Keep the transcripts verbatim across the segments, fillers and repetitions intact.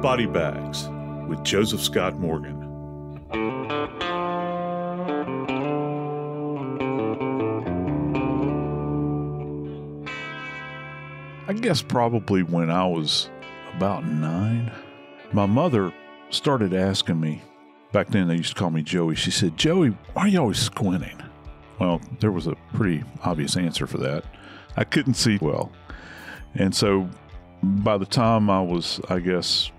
Body Bags with Joseph Scott Morgan. I guess probably when I was about nine, my mother started asking me, back then they used to call me Joey, she said, "Joey, why are you always squinting?" Well, there was a pretty obvious answer for that. I couldn't see well. And so by the time I was, I guess,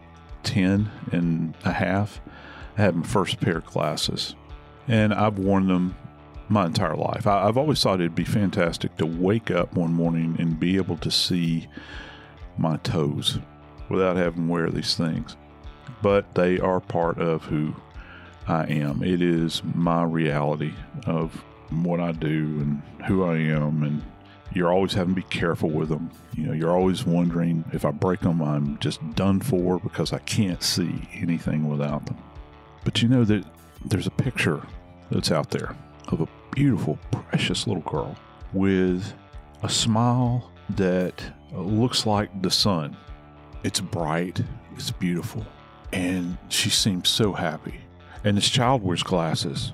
ten and a half, I had my first pair of glasses. And I've worn them my entire life. I, I've always thought it'd be fantastic to wake up one morning and be able to see my toes without having to wear these things. But they are part of who I am. It is my reality of what I do and who I am. And you're always having to be careful with them. You know, you're always wondering, if I break them, I'm just done for because I can't see anything without them. But you know that there's a picture that's out there of a beautiful, precious little girl with a smile that looks like the sun. It's bright, it's beautiful, and she seems so happy. And this child wears glasses.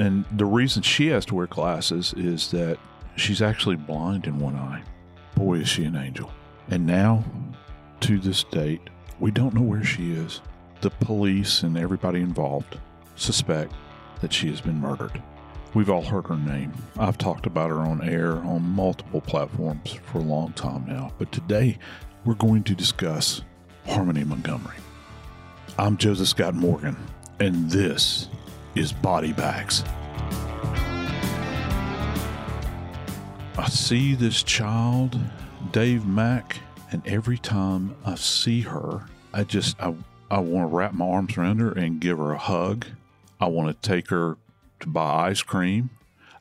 And the reason she has to wear glasses is that she's actually blind in one eye. Boy, is she an angel. And now, to this date, we don't know where she is. The police and everybody involved suspect that she has been murdered. We've all heard her name. I've talked about her on air on multiple platforms for a long time now. But today, we're going to discuss Harmony Montgomery. I'm Joseph Scott Morgan, and this is Body Bags. I see this child, Dave Mack, and every time I see her, I just, I, I want to wrap my arms around her and give her a hug. I want to take her to buy ice cream.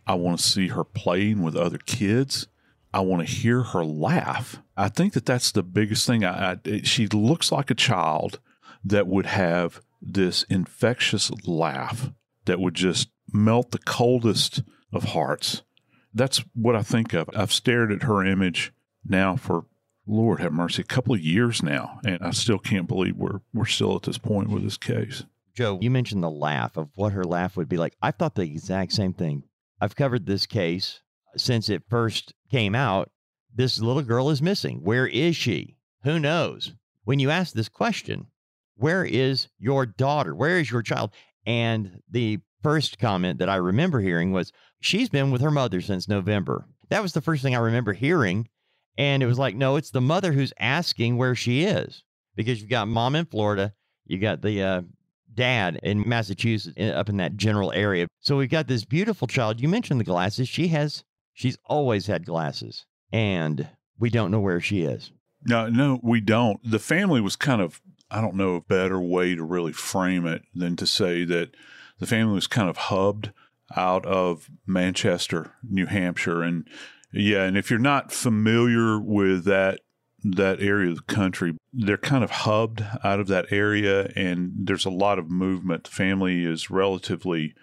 I want to see her playing with other kids. I want to hear her laugh. I think that that's the biggest thing. I, I it, she looks like a child that would have this infectious laugh that would just melt the coldest of hearts. That's what I think of. I've stared at her image now for, Lord have mercy, a couple of years now, and I still can't believe we're we're still at this point with this case. Joe, you mentioned the laugh, of what her laugh would be like. I've thought the exact same thing. I've covered this case since it first came out. This little girl is missing. Where is she? Who knows? When you ask this question, where is your daughter? Where is your child? And the first comment that I remember hearing was, she's been with her mother since November. That was the first thing I remember hearing. And it was like, no, it's the mother who's asking where she is, because you've got mom in Florida. You got the, uh, dad in Massachusetts, up in that general area. So we've got this beautiful child. You mentioned the glasses. She has, she's always had glasses, and we don't know where she is. No, no, we don't. The family was kind of, I don't know a better way to really frame it than to say that the family was kind of hubbed out of Manchester, New Hampshire. And yeah, and if you're not familiar with that, that area of the country, they're kind of hubbed out of that area, and there's a lot of movement. The family is relatively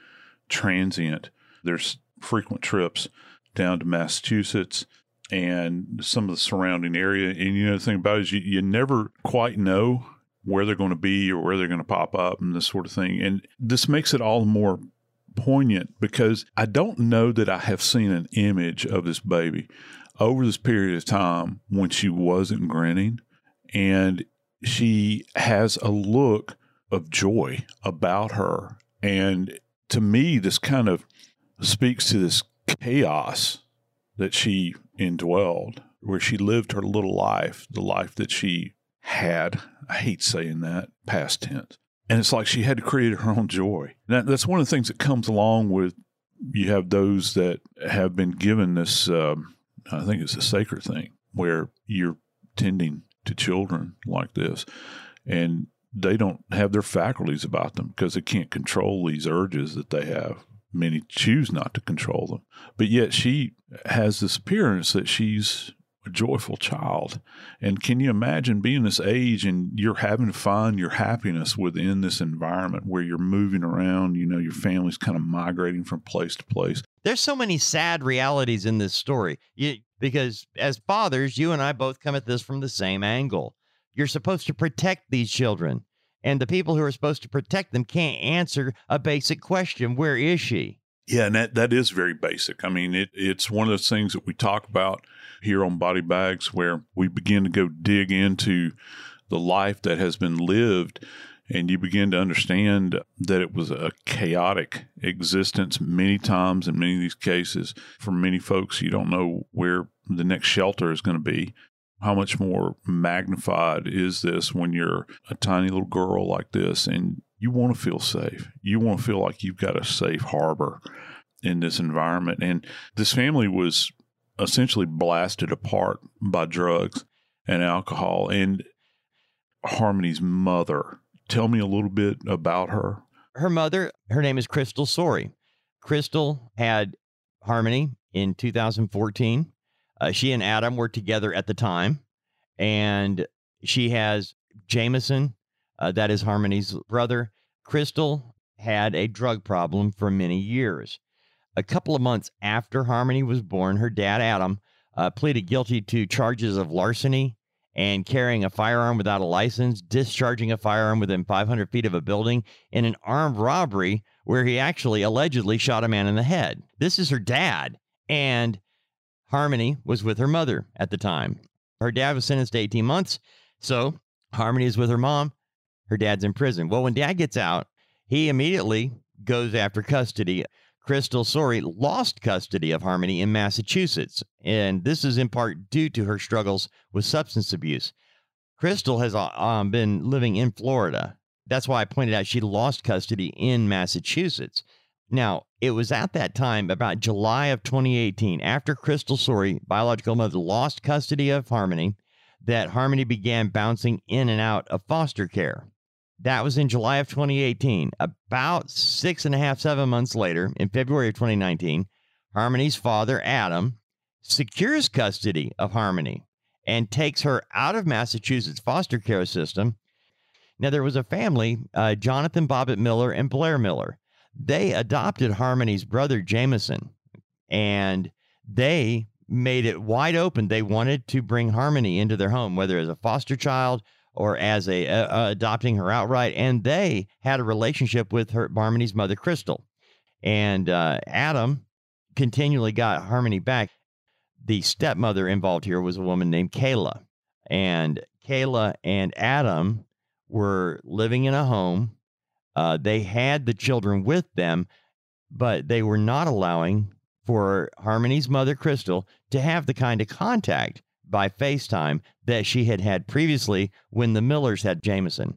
transient. There's frequent trips down to Massachusetts and some of the surrounding area. And you know, the thing about it is you, you never quite know where they're going to be or where they're going to pop up and this sort of thing. And this makes it all the more poignant because I don't know that I have seen an image of this baby over this period of time when she wasn't grinning, and she has a look of joy about her. And to me, this kind of speaks to this chaos that she indwelled, where she lived her little life, the life that she had. I hate saying that, past tense. And it's like she had to create her own joy. Now, that's one of the things that comes along with you have those that have been given this, um, I think it's a sacred thing, where you're tending to children like this, and they don't have their faculties about them because they can't control these urges that they have. Many choose not to control them. But yet she has this appearance that she's a joyful child. And can you imagine being this age and you're having to find your happiness within this environment where you're moving around, you know, your family's kind of migrating from place to place? There's so many sad realities in this story. You, because as fathers, you and I both come at this from the same angle. You're supposed to protect these children. And the people who are supposed to protect them can't answer a basic question. Where is she? Yeah, and that, that is very basic. I mean, it, it's one of those things that we talk about here on Body Bags, where we begin to go dig into the life that has been lived, and you begin to understand that it was a chaotic existence many times in many of these cases. For many folks, you don't know where the next shelter is going to be. How much more magnified is this when you're a tiny little girl like this and you want to feel safe? You want to feel like you've got a safe harbor in this environment. And this family was essentially blasted apart by drugs and alcohol. And Harmony's mother, tell me a little bit about her. Her mother, her name is Crystal Sorey. Crystal had Harmony in two thousand fourteen. Uh, she and Adam were together at the time, and she has Jameson, uh, that is Harmony's brother. Crystal had a drug problem for many years. A couple of months after Harmony was born, her dad, Adam, uh, pleaded guilty to charges of larceny and carrying a firearm without a license, discharging a firearm within five hundred feet of a building, in an armed robbery where he actually allegedly shot a man in the head. This is her dad, and Harmony was with her mother at the time. Her dad was sentenced to eighteen months, so Harmony is with her mom. Her dad's in prison. Well, when dad gets out, he immediately goes after custody. Crystal Sorey lost custody of Harmony in Massachusetts, and this is in part due to her struggles with substance abuse. Crystal has um, been living in Florida. That's why I pointed out she lost custody in Massachusetts. Now, it was at that time, about July of twenty eighteen, after Crystal Sorey, biological mother, lost custody of Harmony, that Harmony began bouncing in and out of foster care. That was in July of twenty eighteen. About six and a half, seven months later, in February of twenty nineteen, Harmony's father, Adam, secures custody of Harmony and takes her out of Massachusetts foster care system. Now, there was a family, uh, Jonathan Bobbitt Miller and Blair Miller. They adopted Harmony's brother, Jameson, and they made it wide open. They wanted to bring Harmony into their home, whether as a foster child or as a uh, adopting her outright. And they had a relationship with her, Harmony's mother, Crystal. And uh, Adam continually got Harmony back. The stepmother involved here was a woman named Kayla. And Kayla and Adam were living in a home. Uh, they had the children with them, but they were not allowing for Harmony's mother, Crystal, to have the kind of contact by FaceTime that she had had previously when the Millers had Jameson.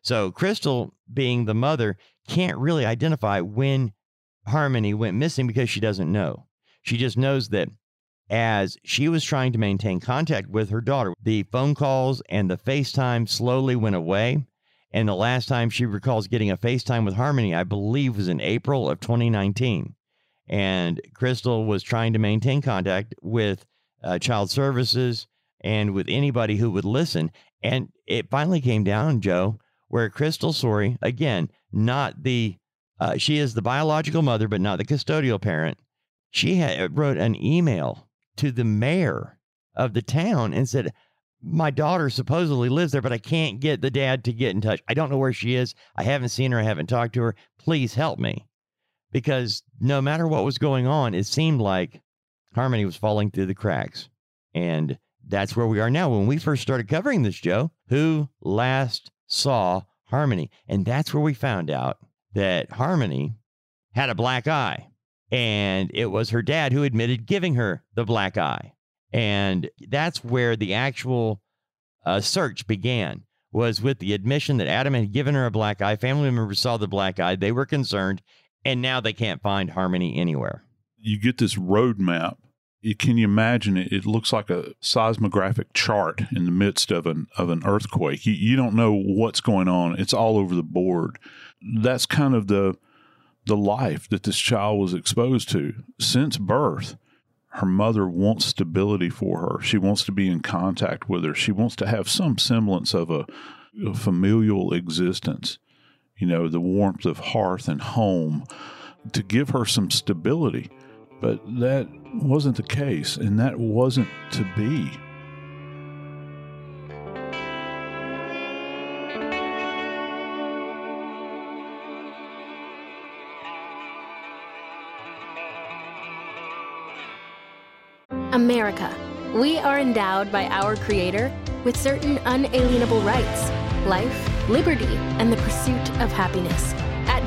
So Crystal, being the mother, can't really identify when Harmony went missing because she doesn't know. She just knows that as she was trying to maintain contact with her daughter, the phone calls and the FaceTime slowly went away. And the last time she recalls getting a FaceTime with Harmony, I believe, was in April of twenty nineteen. And Crystal was trying to maintain contact with uh, child services and with anybody who would listen. And it finally came down, Joe, where Crystal Sorey, again, not the, uh, she is the biological mother, but not the custodial parent. She had, wrote an email to the mayor of the town and said, "My daughter supposedly lives there, but I can't get the dad to get in touch. I don't know where she is. I haven't seen her. I haven't talked to her. Please help me." Because no matter what was going on, it seemed like Harmony was falling through the cracks. And that's where we are now. When we first started covering this, Joe, who last saw Harmony? And that's where we found out that Harmony had a black eye. And it was her dad who admitted giving her the black eye. And that's where the actual uh, search began, was with the admission that Adam had given her a black eye. Family members saw the black eye. They were concerned. And now they can't find Harmony anywhere. You get this roadmap. Can you imagine it? It looks like a seismographic chart in the midst of an of an earthquake. You, you don't know what's going on. It's all over the board. That's kind of the the life that this child was exposed to since birth. Her mother wants stability for her. She wants to be in contact with her. She wants to have some semblance of a, a familial existence, you know, the warmth of hearth and home, to give her some stability. But that wasn't the case, and that wasn't to be. America, we are endowed by our Creator with certain unalienable rights, life, liberty, and the pursuit of happiness. At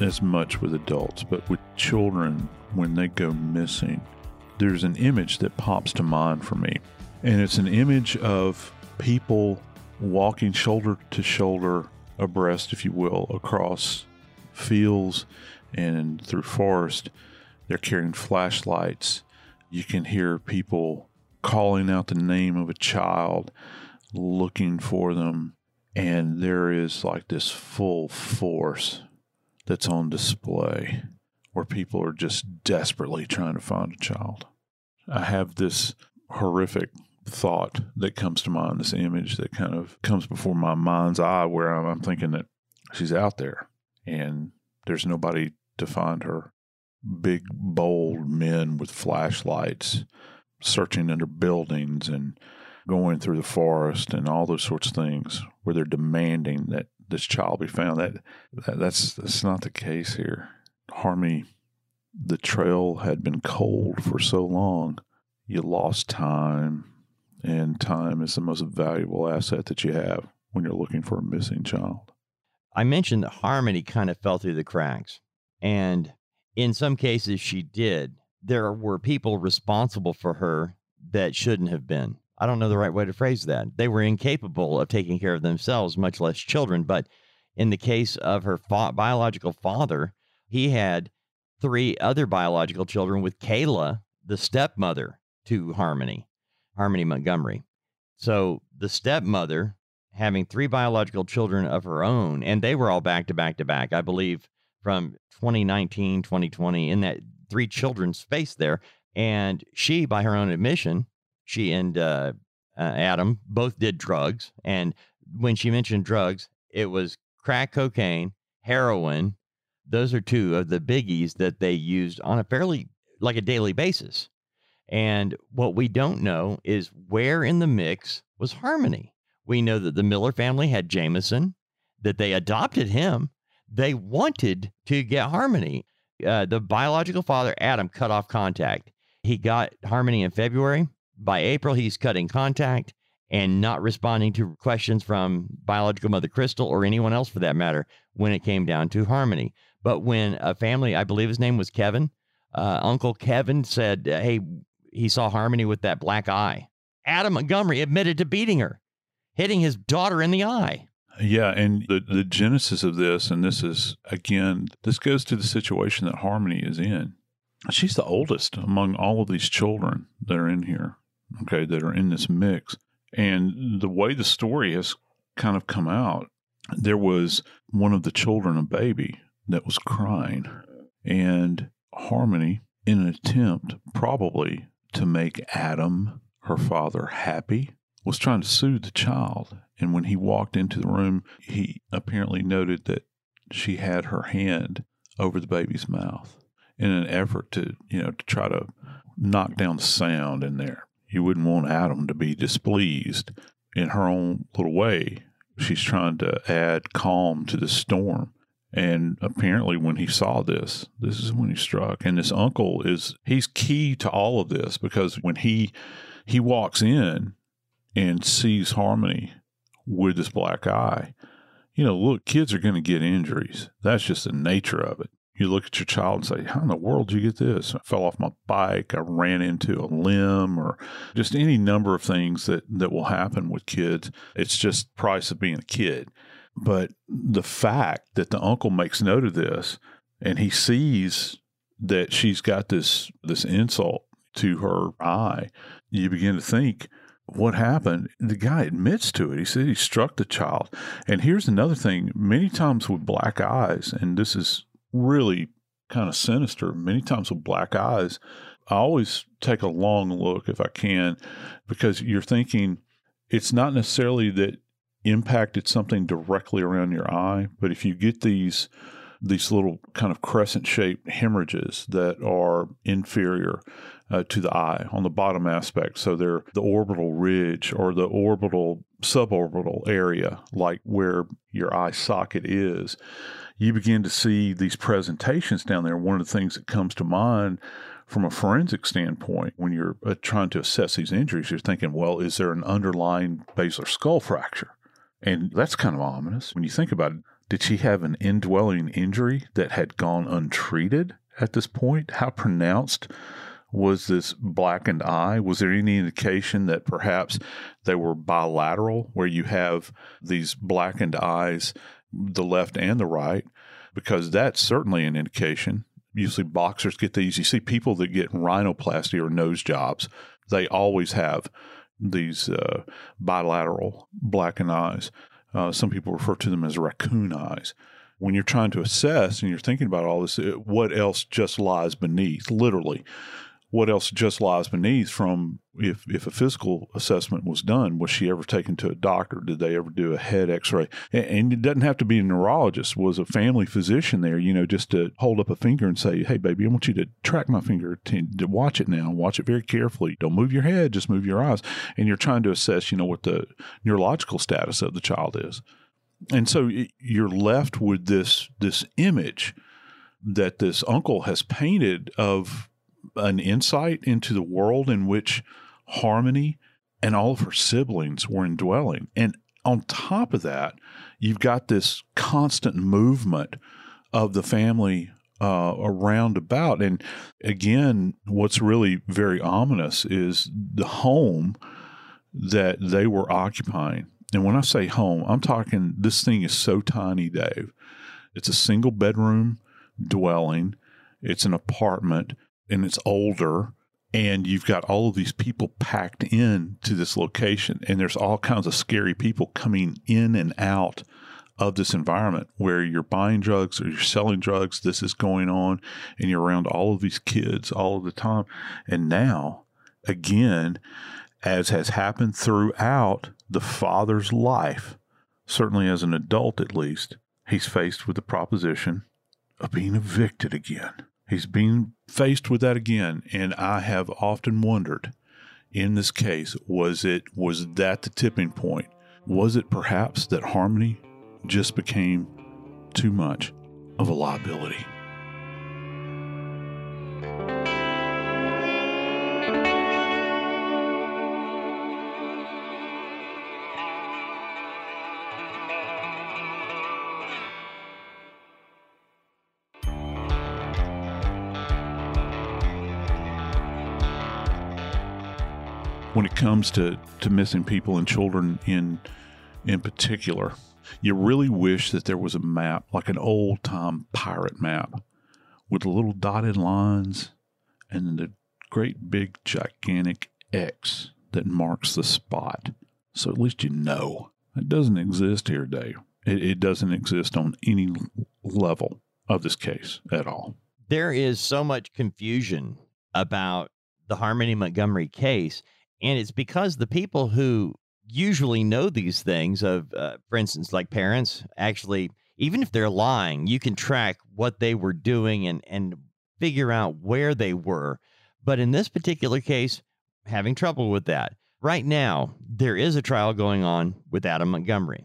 as much with adults, but with children, when they go missing, there's an image that pops to mind for me. And it's an image of people walking shoulder to shoulder, abreast, if you will, across fields and through forest. They're carrying flashlights. You can hear people calling out the name of a child, looking for them. And there is like this full force that's on display, where people are just desperately trying to find a child. I have this horrific thought that comes to mind, this image that kind of comes before my mind's eye, where I'm, I'm thinking that she's out there and there's nobody to find her. Big, bold men with flashlights searching under buildings and going through the forest and all those sorts of things, where they're demanding that this child be found. That, that that's that's not the case here. Harmony, the trail had been cold for so long. You lost time, and time is the most valuable asset that you have when you're looking for a missing child. I mentioned that Harmony kind of fell through the cracks, and in some cases she did. There were people responsible for her that shouldn't have been. I don't know the right way to phrase that. They were incapable of taking care of themselves, much less children. But in the case of her fa- biological father, he had three other biological children with Kayla, the stepmother to Harmony, Harmony Montgomery. So the stepmother having three biological children of her own, and they were all back to back to back, I believe, from twenty nineteen, twenty twenty, in that three children space there. And she, by her own admission, she and uh, uh, Adam both did drugs. And when she mentioned drugs, it was crack cocaine, heroin. Those are two of the biggies that they used on a fairly, like a daily basis. And what we don't know is where in the mix was Harmony. We know that the Miller family had Jameson, that they adopted him. They wanted to get Harmony. Uh, the biological father, Adam, cut off contact. He got Harmony in February. By April, he's cutting contact and not responding to questions from biological mother Crystal or anyone else for that matter when it came down to Harmony. But when a family, I believe his name was Kevin, uh, Uncle Kevin said, hey, he saw Harmony with that black eye. Adam Montgomery admitted to beating her, hitting his daughter in the eye. Yeah, and the, the genesis of this, and this is, again, this goes to the situation that Harmony is in. She's the oldest among all of these children that are in here, okay, that are in this mix. And the way the story has kind of come out, there was one of the children, a baby, that was crying. And Harmony, in an attempt probably to make Adam, her father, happy, was trying to soothe the child. And when he walked into the room, he apparently noted that she had her hand over the baby's mouth in an effort to, you know, to try to knock down the sound in there. You wouldn't want Adam to be displeased. In her own little way, she's trying to add calm to the storm. And apparently when he saw this, this is when he struck. And this uncle is, he's key to all of this, because when he, he walks in and sees Harmony with this black eye, you know, look, kids are going to get injuries. That's just the nature of it. You look at your child and say, how in the world did you get this? I fell off my bike. I ran into a limb, or just any number of things that, that will happen with kids. It's just price of being a kid. But the fact that the uncle makes note of this, and he sees that she's got this, this insult to her eye, you begin to think, what happened? The guy admits to it. He said he struck the child. And here's another thing. Many times with black eyes, and this is really kind of sinister, many times with black eyes, I always take a long look if I can, because you're thinking it's not necessarily that impacted something directly around your eye, but if you get these these little kind of crescent-shaped hemorrhages that are inferior uh, to the eye on the bottom aspect. So they're the orbital ridge or the orbital suborbital area, like where your eye socket is. You begin to see these presentations down there. One of the things that comes to mind from a forensic standpoint, when you're uh, trying to assess these injuries, you're thinking, well, is there an underlying basilar skull fracture? And that's kind of ominous when you think about it. Did she have an indwelling injury that had gone untreated at this point? How pronounced was this blackened eye? Was there any indication that perhaps they were bilateral, where you have these blackened eyes, the left and the right? Because that's certainly an indication. Usually boxers get these. You see people that get rhinoplasty or nose jobs, they always have these uh, bilateral blackened eyes. Uh, some people refer to them as raccoon eyes. When you're trying to assess and you're thinking about all this, what else just lies beneath, literally, what else just lies beneath from if, if a physical assessment was done? Was she ever taken to a doctor? Did they ever do a head x-ray? And, and it doesn't have to be a neurologist. Was a family physician there, you know, just to hold up a finger and say, hey, baby, I want you to track my finger to, to watch it now. Watch it very carefully. Don't move your head. Just move your eyes. And you're trying to assess, you know, what the neurological status of the child is. And so it, you're left with this this image that this uncle has painted of an insight into the world in which Harmony and all of her siblings were indwelling. And on top of that, you've got this constant movement of the family uh, around about. And again, what's really very ominous is the home that they were occupying. And when I say home, I'm talking, this thing is so tiny, Dave. It's a single bedroom dwelling. It's an apartment. And it's older, and you've got all of these people packed in to this location, and there's all kinds of scary people coming in and out of this environment where you're buying drugs or you're selling drugs. This is going on, and you're around all of these kids all of the time. And now, again, as has happened throughout the father's life, certainly as an adult at least, he's faced with the proposition of being evicted again. He's being faced with that again, and I have often wondered, in this case, was it was that the tipping point? Was it perhaps that Harmony just became too much of a liability? When it comes to, to missing people and children in in particular, you really wish that there was a map, like an old-time pirate map, with the little dotted lines and the great big gigantic X that marks the spot. So at least you know. It doesn't exist here, Dave. It, it doesn't exist on any level of this case at all. There is so much confusion about the Harmony Montgomery case. And it's because the people who usually know these things of, uh, for instance, like parents, actually, even if they're lying, you can track what they were doing and, and figure out where they were. But in this particular case, having trouble with that. Right now, there is a trial going on with Adam Montgomery,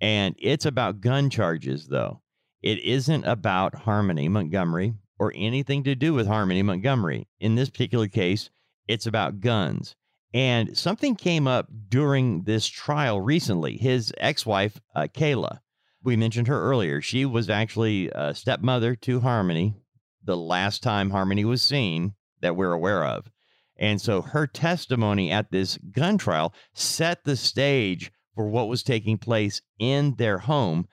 and it's about gun charges, though. It isn't about Harmony Montgomery or anything to do with Harmony Montgomery. In this particular case, it's about guns. And something came up during this trial recently. His ex-wife, uh, Kayla, we mentioned her earlier. She was actually a stepmother to Harmony the last time Harmony was seen that we're aware of. And so her testimony at this gun trial set the stage for what was taking place in their home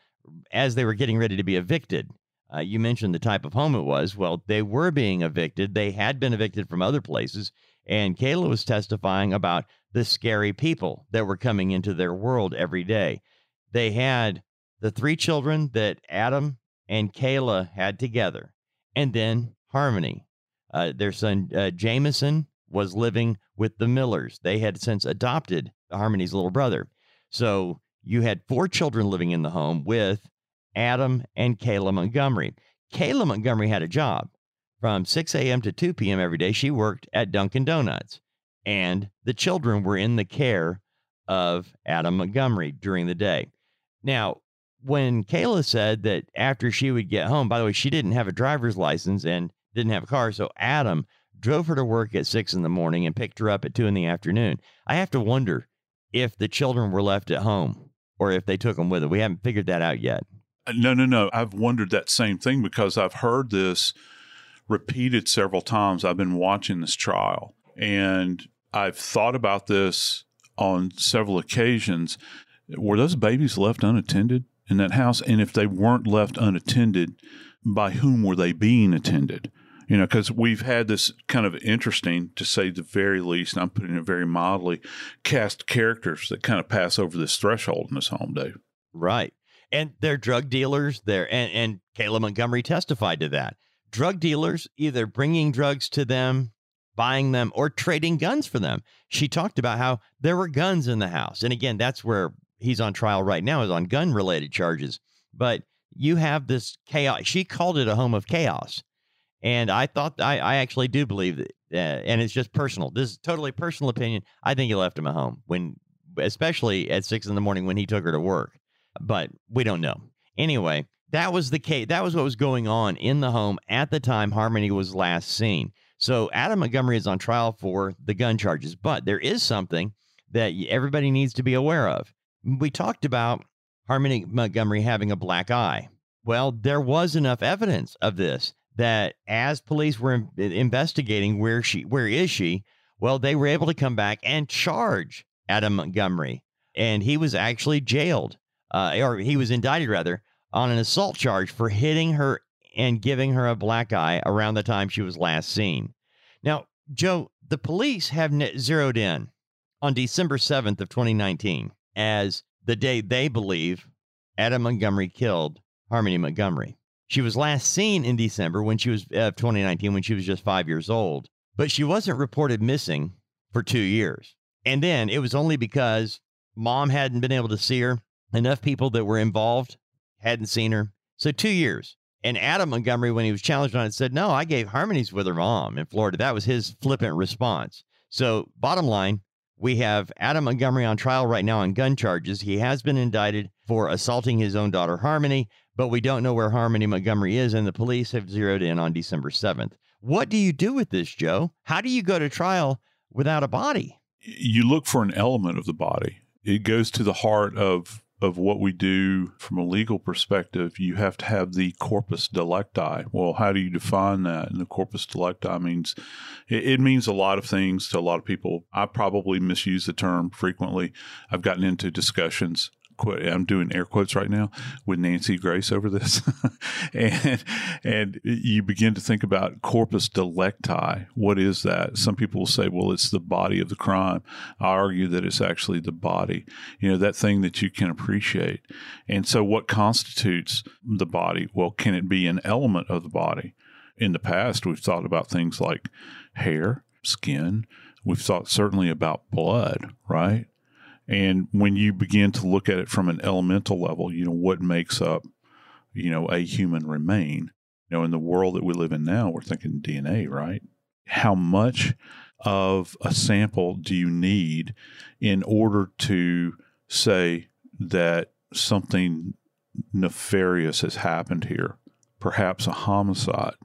as they were getting ready to be evicted. Uh, you mentioned the type of home it was. Well, they were being evicted. They had been evicted from other places. And Kayla was testifying about the scary people that were coming into their world every day. They had the three children that Adam and Kayla had together, and then Harmony. Uh, their son, uh, Jameson, was living with the Millers. They had since adopted Harmony's little brother. So you had four children living in the home with Adam and Kayla Montgomery. Kayla Montgomery had a job. From six a m to two p m every day, she worked at Dunkin' Donuts, and the children were in the care of Adam Montgomery during the day. Now, when Kayla said that after she would get home, by the way, she didn't have a driver's license and didn't have a car, so Adam drove her to work at six in the morning and picked her up at two in the afternoon. I have to wonder if the children were left at home or if they took them with them. We haven't figured that out yet. No, no, no. I've wondered that same thing because I've heard this repeated several times. I've been watching this trial, and I've thought about this on several occasions. Were those babies left unattended in that house? And if they weren't left unattended, by whom were they being attended? You know, because we've had this kind of interesting, to say the very least, and I'm putting it very mildly, cast characters that kind of pass over this threshold in this home, Dave. Right. And they're drug dealers there. And, and Kayla Montgomery testified to that. Drug dealers either bringing drugs to them, buying them, or trading guns for them. She talked about how there were guns in the house. And again, that's where he's on trial right now, is on gun-related charges. But you have this chaos. She called it a home of chaos. And I thought, I, I actually do believe that, uh, and it's just personal. This is totally personal opinion. I think he left him at home, when, especially at six in the morning when he took her to work. But we don't know. Anyway, that was the case. That was what was going on in the home at the time Harmony was last seen. So Adam Montgomery is on trial for the gun charges, but there is something that everybody needs to be aware of. We talked about Harmony Montgomery having a black eye. Well, there was enough evidence of this that as police were investigating where she, where is she? Well, they were able to come back and charge Adam Montgomery, and he was actually jailed, uh, or he was indicted rather, on an assault charge for hitting her and giving her a black eye around the time she was last seen. Now, Joe, the police have zeroed in on December seventh of twenty nineteen as the day they believe Adam Montgomery killed Harmony Montgomery. She was last seen in December when she was uh, twenty nineteen, when she was just five years old, but she wasn't reported missing for two years. And then it was only because mom hadn't been able to see her. Enough people that were involved hadn't seen her. So two years. And Adam Montgomery, when he was challenged on it, said, no, I gave Harmony's with her mom in Florida. That was his flippant response. So bottom line, we have Adam Montgomery on trial right now on gun charges. He has been indicted for assaulting his own daughter, Harmony, but we don't know where Harmony Montgomery is, and the police have zeroed in on December seventh. What do you do with this, Joe? How do you go to trial without a body? You look for an element of the body. It goes to the heart of of what we do from a legal perspective. You have to have the corpus delicti. Well, how do you define that? And the corpus delicti means, it, it means a lot of things to a lot of people. I probably misuse the term frequently. I've gotten into discussions, quote, I'm doing air quotes right now, with Nancy Grace over this. and and you begin to think about corpus delicti. What is that? Some people will say, well, it's the body of the crime. I argue that it's actually the body, you know, that thing that you can appreciate. And so what constitutes the body? Well, can it be an element of the body? In the past, we've thought about things like hair, skin. We've thought certainly about blood, right? And when you begin to look at it from an elemental level, you know, what makes up, you know, a human remain? You know, in the world that we live in now, we're thinking D N A, right? How much of a sample do you need in order to say that something nefarious has happened here, perhaps a homicide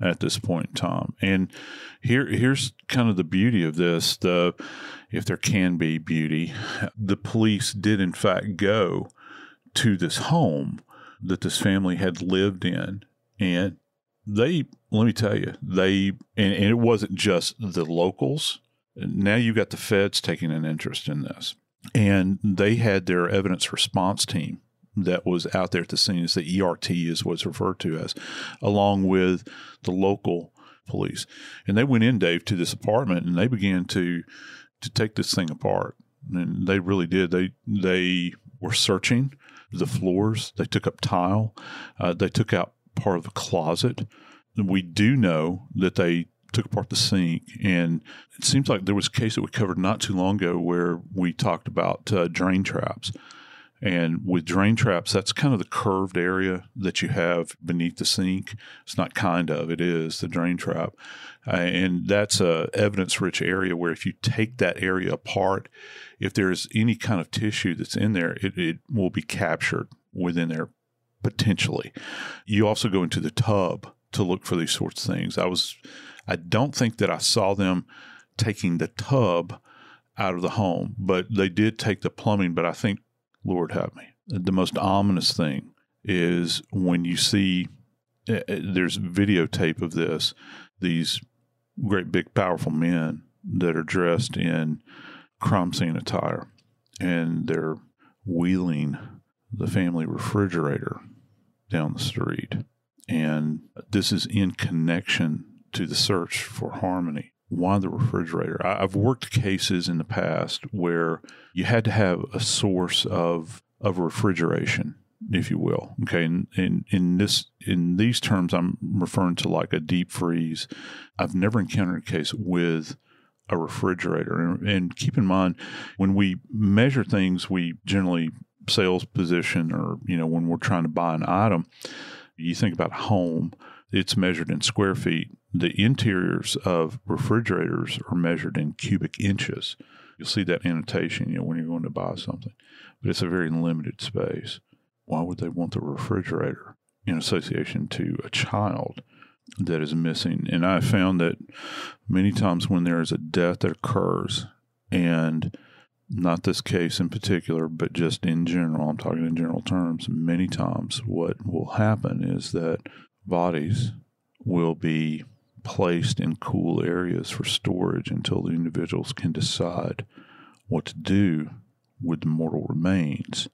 at this point in time. And here, here's kind of the beauty of this, the, if there can be beauty, the police did in fact go to this home that this family had lived in. And they, let me tell you, they, and, and it wasn't just the locals. Now you've got the feds taking an interest in this. And they had their evidence response team that was out there at the scene, as the E R T is what's referred to as, along with the local police. And they went in, Dave, to this apartment, and they began to to take this thing apart. And they really did. They they were searching the floors. They took up tile. Uh, they took out part of the closet. We do know that they took apart the sink, and it seems like there was a case that we covered not too long ago where we talked about uh, drain traps. And with drain traps, that's kind of the curved area that you have beneath the sink. It's not kind of, it is the drain trap. Uh, and that's a evidence-rich area where if you take that area apart, if there's any kind of tissue that's in there, it, it will be captured within there potentially. You also go into the tub to look for these sorts of things. I was, I don't think that I saw them taking the tub out of the home, but they did take the plumbing. But I think, Lord help me, the most ominous thing is when you see, uh, there's videotape of this, these great big powerful men that are dressed in crime scene attire, and they're wheeling the family refrigerator down the street. And this is in connection to the search for Harmony. Why the refrigerator? I've worked cases in the past where you had to have a source of of refrigeration, if you will. Okay, and in, in this in these terms, I'm referring to like a deep freeze. I've never encountered a case with a refrigerator. And, and keep in mind, when we measure things, we generally sales position, or you know, when we're trying to buy an item, you think about home. It's measured in square feet. The interiors of refrigerators are measured in cubic inches. You'll see that annotation, you know, when you're going to buy something. But it's a very limited space. Why would they want the refrigerator in association to a child that is missing? And I found that many times when there is a death that occurs, and not this case in particular, but just in general, I'm talking in general terms, many times what will happen is that bodies will be placed in cool areas for storage until the individuals can decide what to do with the mortal remains.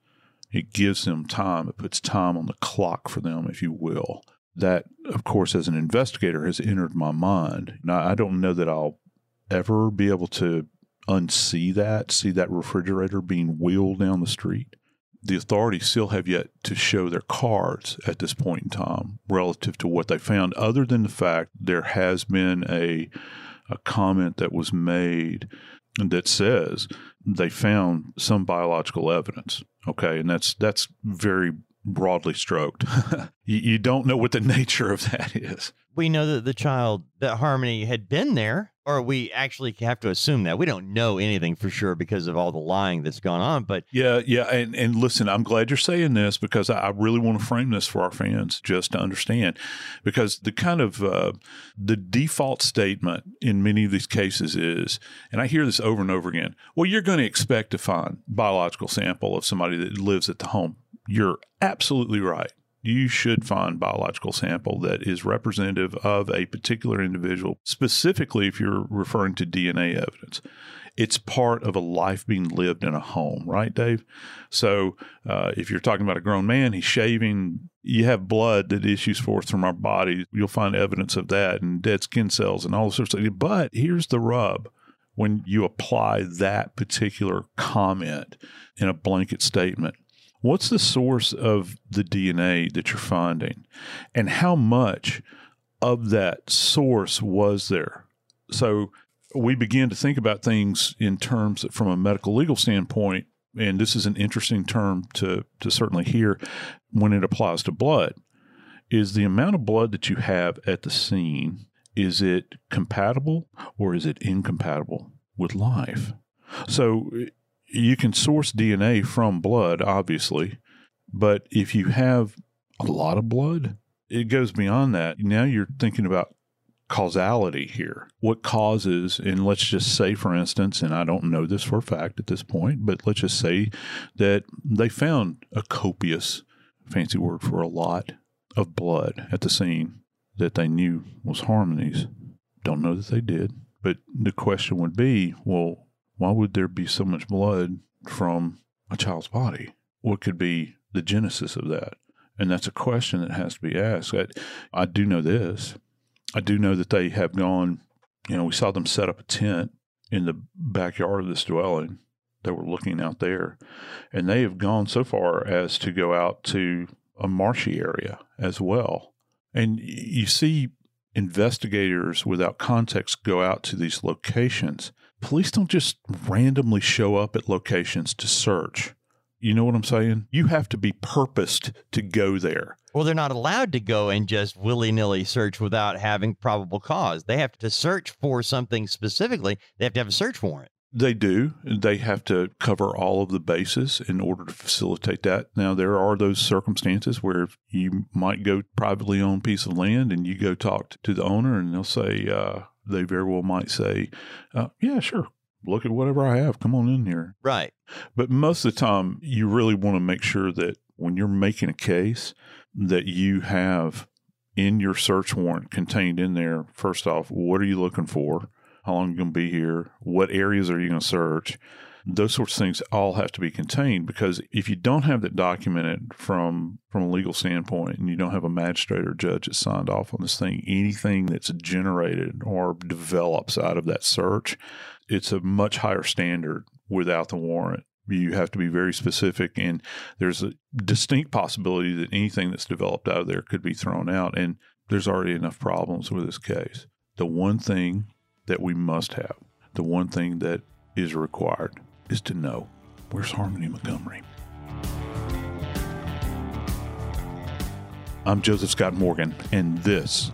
It gives them time. It puts time on the clock for them, if you will. That, of course, as an investigator, has entered my mind. Now, I don't know that I'll ever be able to unsee that, see that refrigerator being wheeled down the street. The authorities still have yet to show their cards at this point in time relative to what they found, other than the fact there has been a a comment that was made that says they found some biological evidence, okay? And that's that's very broadly stroked. you, you don't know what the nature of that is. We know that the child, that Harmony had been there, or we actually have to assume that. We don't know anything for sure because of all the lying that's gone on. But yeah, yeah. And, and listen, I'm glad you're saying this, because I really want to frame this for our fans just to understand, because the kind of uh, the default statement in many of these cases is, and I hear this over and over again, well, you're going to expect to find biological sample of somebody that lives at the home. You're absolutely right. You should find biological sample that is representative of a particular individual, specifically if you're referring to D N A evidence. It's part of a life being lived in a home, right, Dave? So uh, if you're talking about a grown man, he's shaving, you have blood that issues forth from our bodies. You'll find evidence of that and dead skin cells and all sorts of things. But here's the rub. When you apply that particular comment in a blanket statement, what's the source of the D N A that you're finding, and how much of that source was there? So we begin to think about things in terms from a medical legal standpoint, and this is an interesting term to, to certainly hear when it applies to blood, is the amount of blood that you have at the scene, is it compatible or is it incompatible with life? So you can source D N A from blood, obviously, But if you have a lot of blood, it goes beyond that. Now you're thinking about causality here. What causes, and let's just say, for instance, and I don't know this for a fact at this point, but let's just say that they found a copious, fancy word for a lot, of blood at the scene that they knew was Harmony's. Don't know that they did. But the question would be, well, why would there be so much blood from a child's body? What could be the genesis of that? And that's a question that has to be asked. I, I do know this. I do know that they have gone, you know, we saw them set up a tent in the backyard of this dwelling. They were looking out there. And they have gone so far as to go out to a marshy area as well. And you see investigators without context go out to these locations. Police don't just randomly show up at locations to search. You know what I'm saying? You have to be purposed to go there. Well, they're not allowed to go and just willy-nilly search without having probable cause. They have to search for something specifically. They have to have a search warrant. They do. They have to cover all of the bases in order to facilitate that. Now, there are those circumstances where you might go privately own piece of land and you go talk to the owner and they'll say, uh, they very well might say, uh, yeah, sure. Look at whatever I have. Come on in here. Right. But most of the time, you really want to make sure that when you're making a case that you have in your search warrant contained in there, first off, what are you looking for? How long are you going to be here? What areas are you going to search? Those sorts of things all have to be contained, because if you don't have that documented from, from a legal standpoint and you don't have a magistrate or judge that signed off on this thing, anything that's generated or develops out of that search, it's a much higher standard without the warrant. You have to be very specific, and there's a distinct possibility that anything that's developed out of there could be thrown out, and there's already enough problems with this case. The one thing that we must have, the one thing that is required, is to know, where's Harmony Montgomery? I'm Joseph Scott Morgan, and this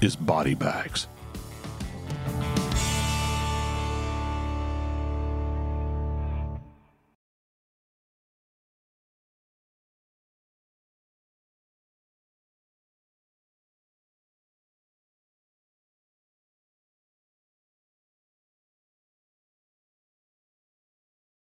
is Body Bags.